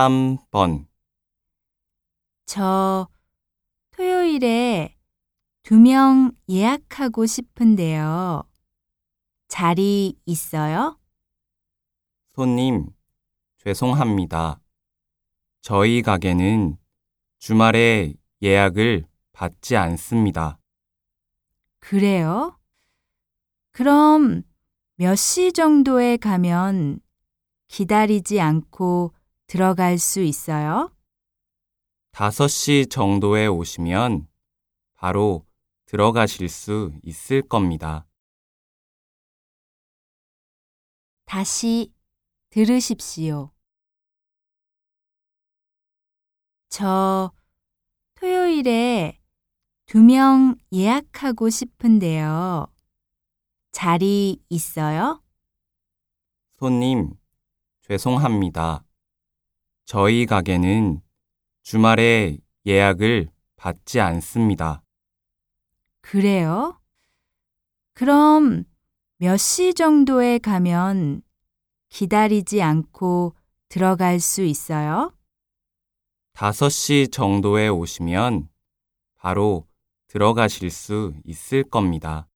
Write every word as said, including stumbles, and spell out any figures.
삼 번 저 토요일에 두 명 예약하고 싶은데요. 자리 있어요? 손님, 죄송합니다. 저희 가게는 주말에 예약을 받지 않습니다. 그래요? 그럼 몇 시 정도에 가면 기다리지 않고 들어갈 수 있어요? 다섯 시 정도에 오시면 바로 들어가실 수 있을 겁니다. 다시 들으십시오. 저 토요일에 두 명 예약하고 싶은데요. 자리 있어요? 손님, 죄송합니다. 저희 가게는 주말에 예약을 받지 않습니다. 그래요? 그럼 몇 시 정도에 가면 기다리지 않고 들어갈 수 있어요? 다섯 시 정도에 오시면 바로 들어가실 수 있을 겁니다.